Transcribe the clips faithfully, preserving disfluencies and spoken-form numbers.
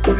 Rock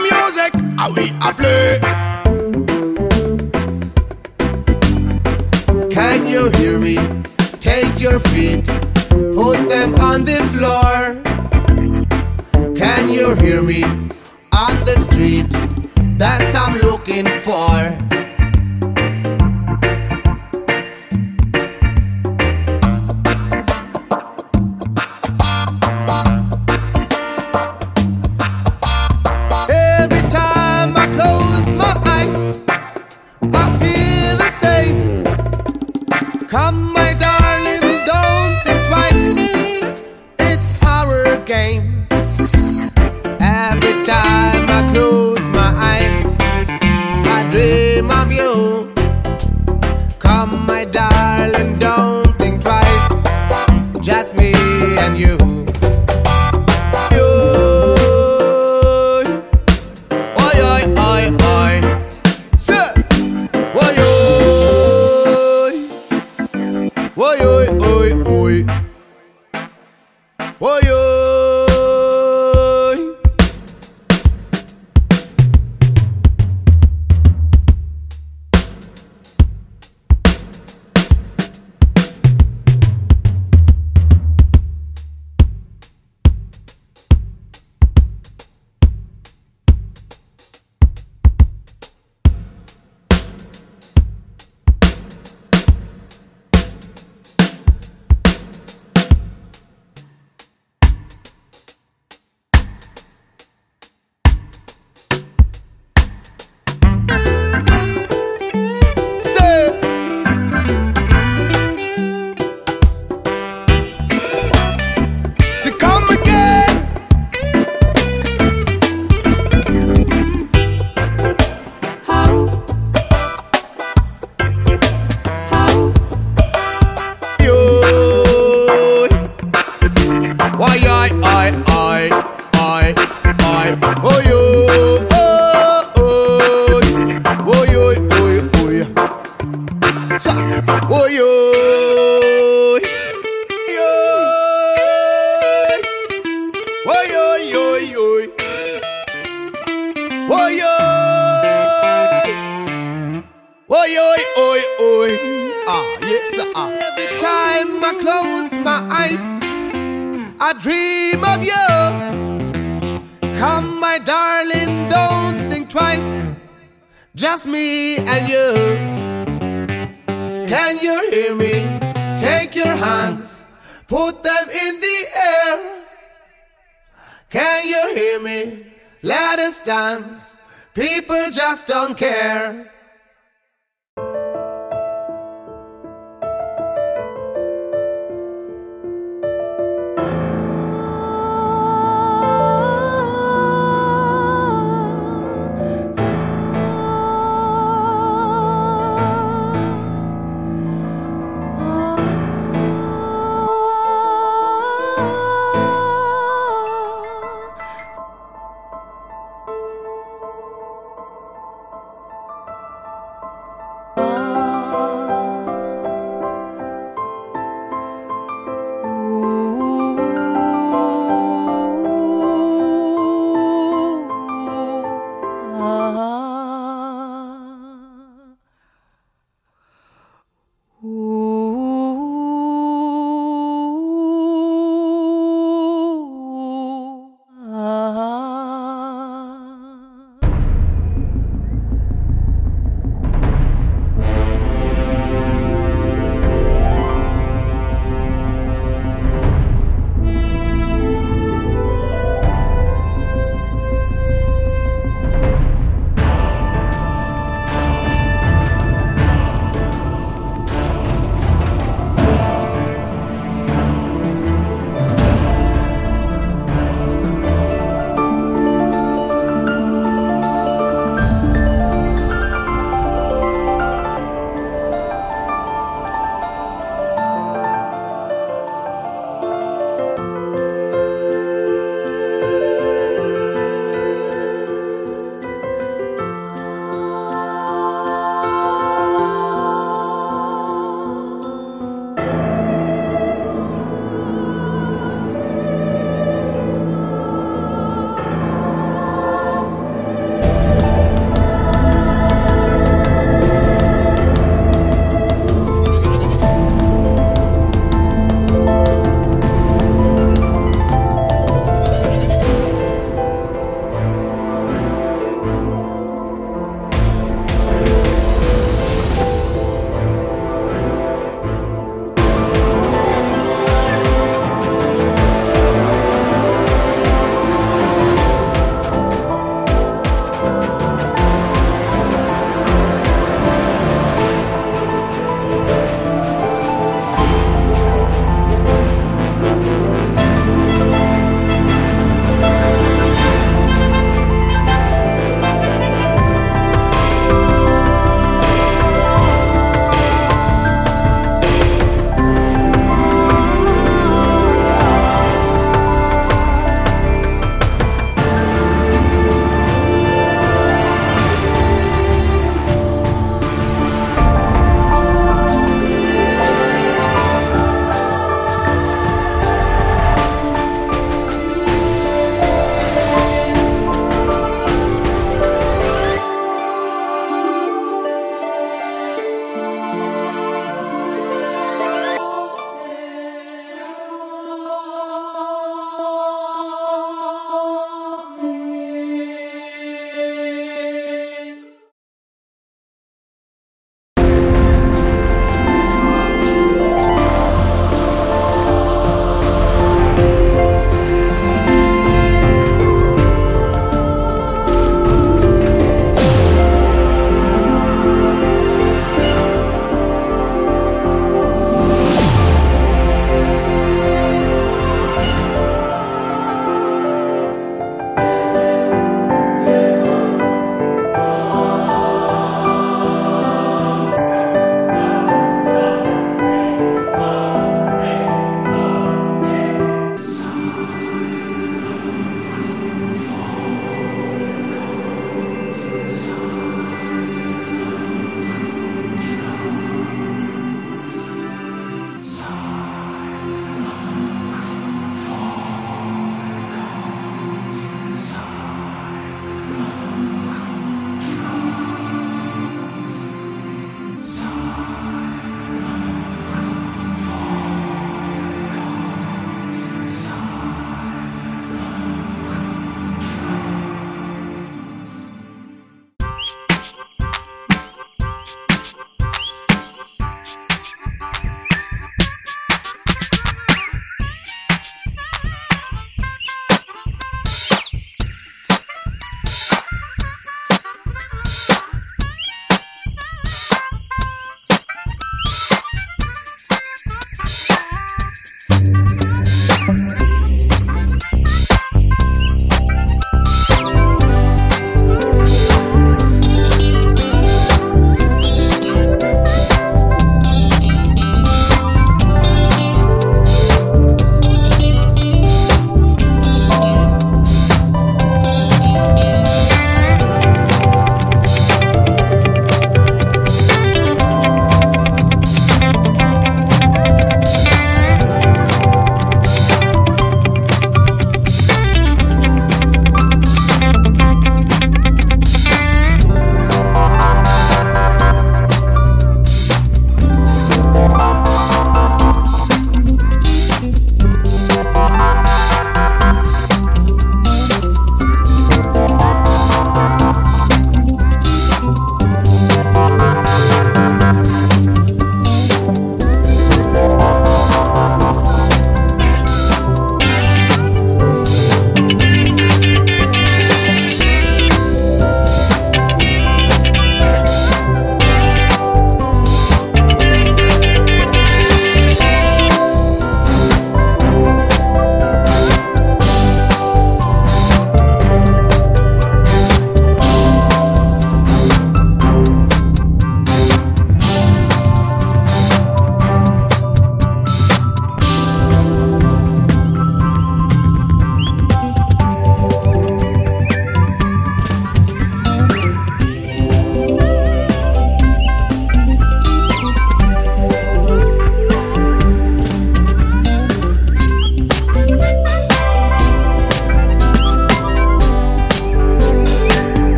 music, how we a play. Can you hear me? Take your feet, put them on the floor. Can you hear me? On the street, that's I'm looking for. Come my darling, don't think twice, it's our game. Every time I close my eyes, I dream of you. Come my darling, don't think twice, just me and you. You, oi oi oi oi, sir, oi oi. Oi, oi, oi, oi. Oi, oi. Oi, oi, oi, oi, oi, oi, oi, oi, oi, oi, oi, oi. Ah, yes, ah. Every time I close my eyes, I dream of you. Come, my darling, don't think twice, just me and you. Can you hear me? Take your hands, put them in the air. Can you hear me? Let us dance. People just don't care.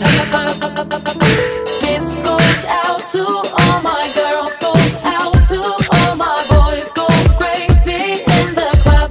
This goes out to all my girls, goes out to all my boys, go crazy in the club.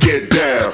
Get down.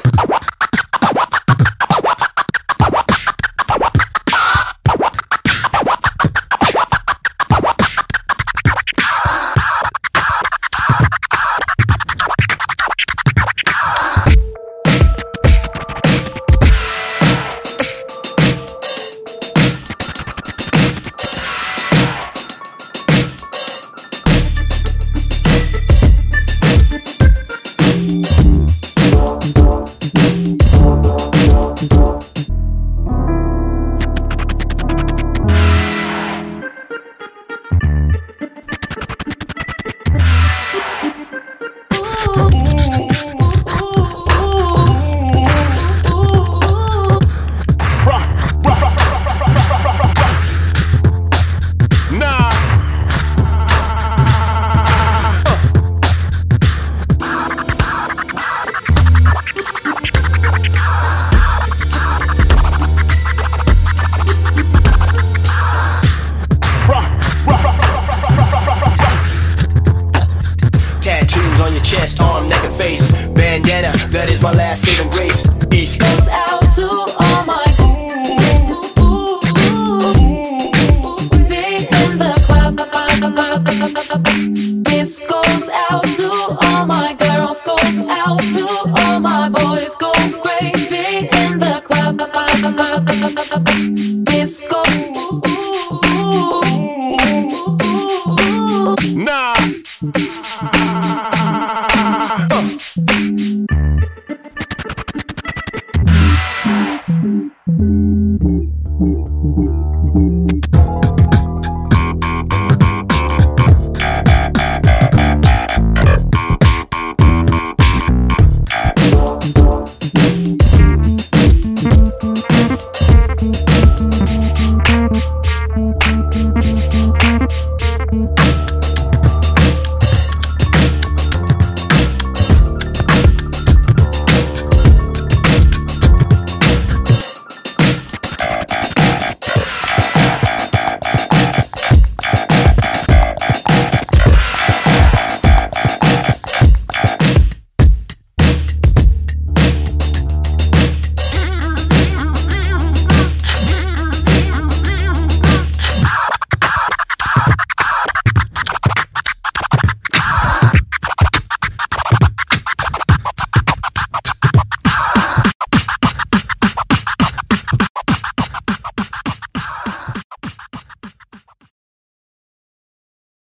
This goes out to all my girls, goes out to all my boys, go crazy in the club. This goes. Nah.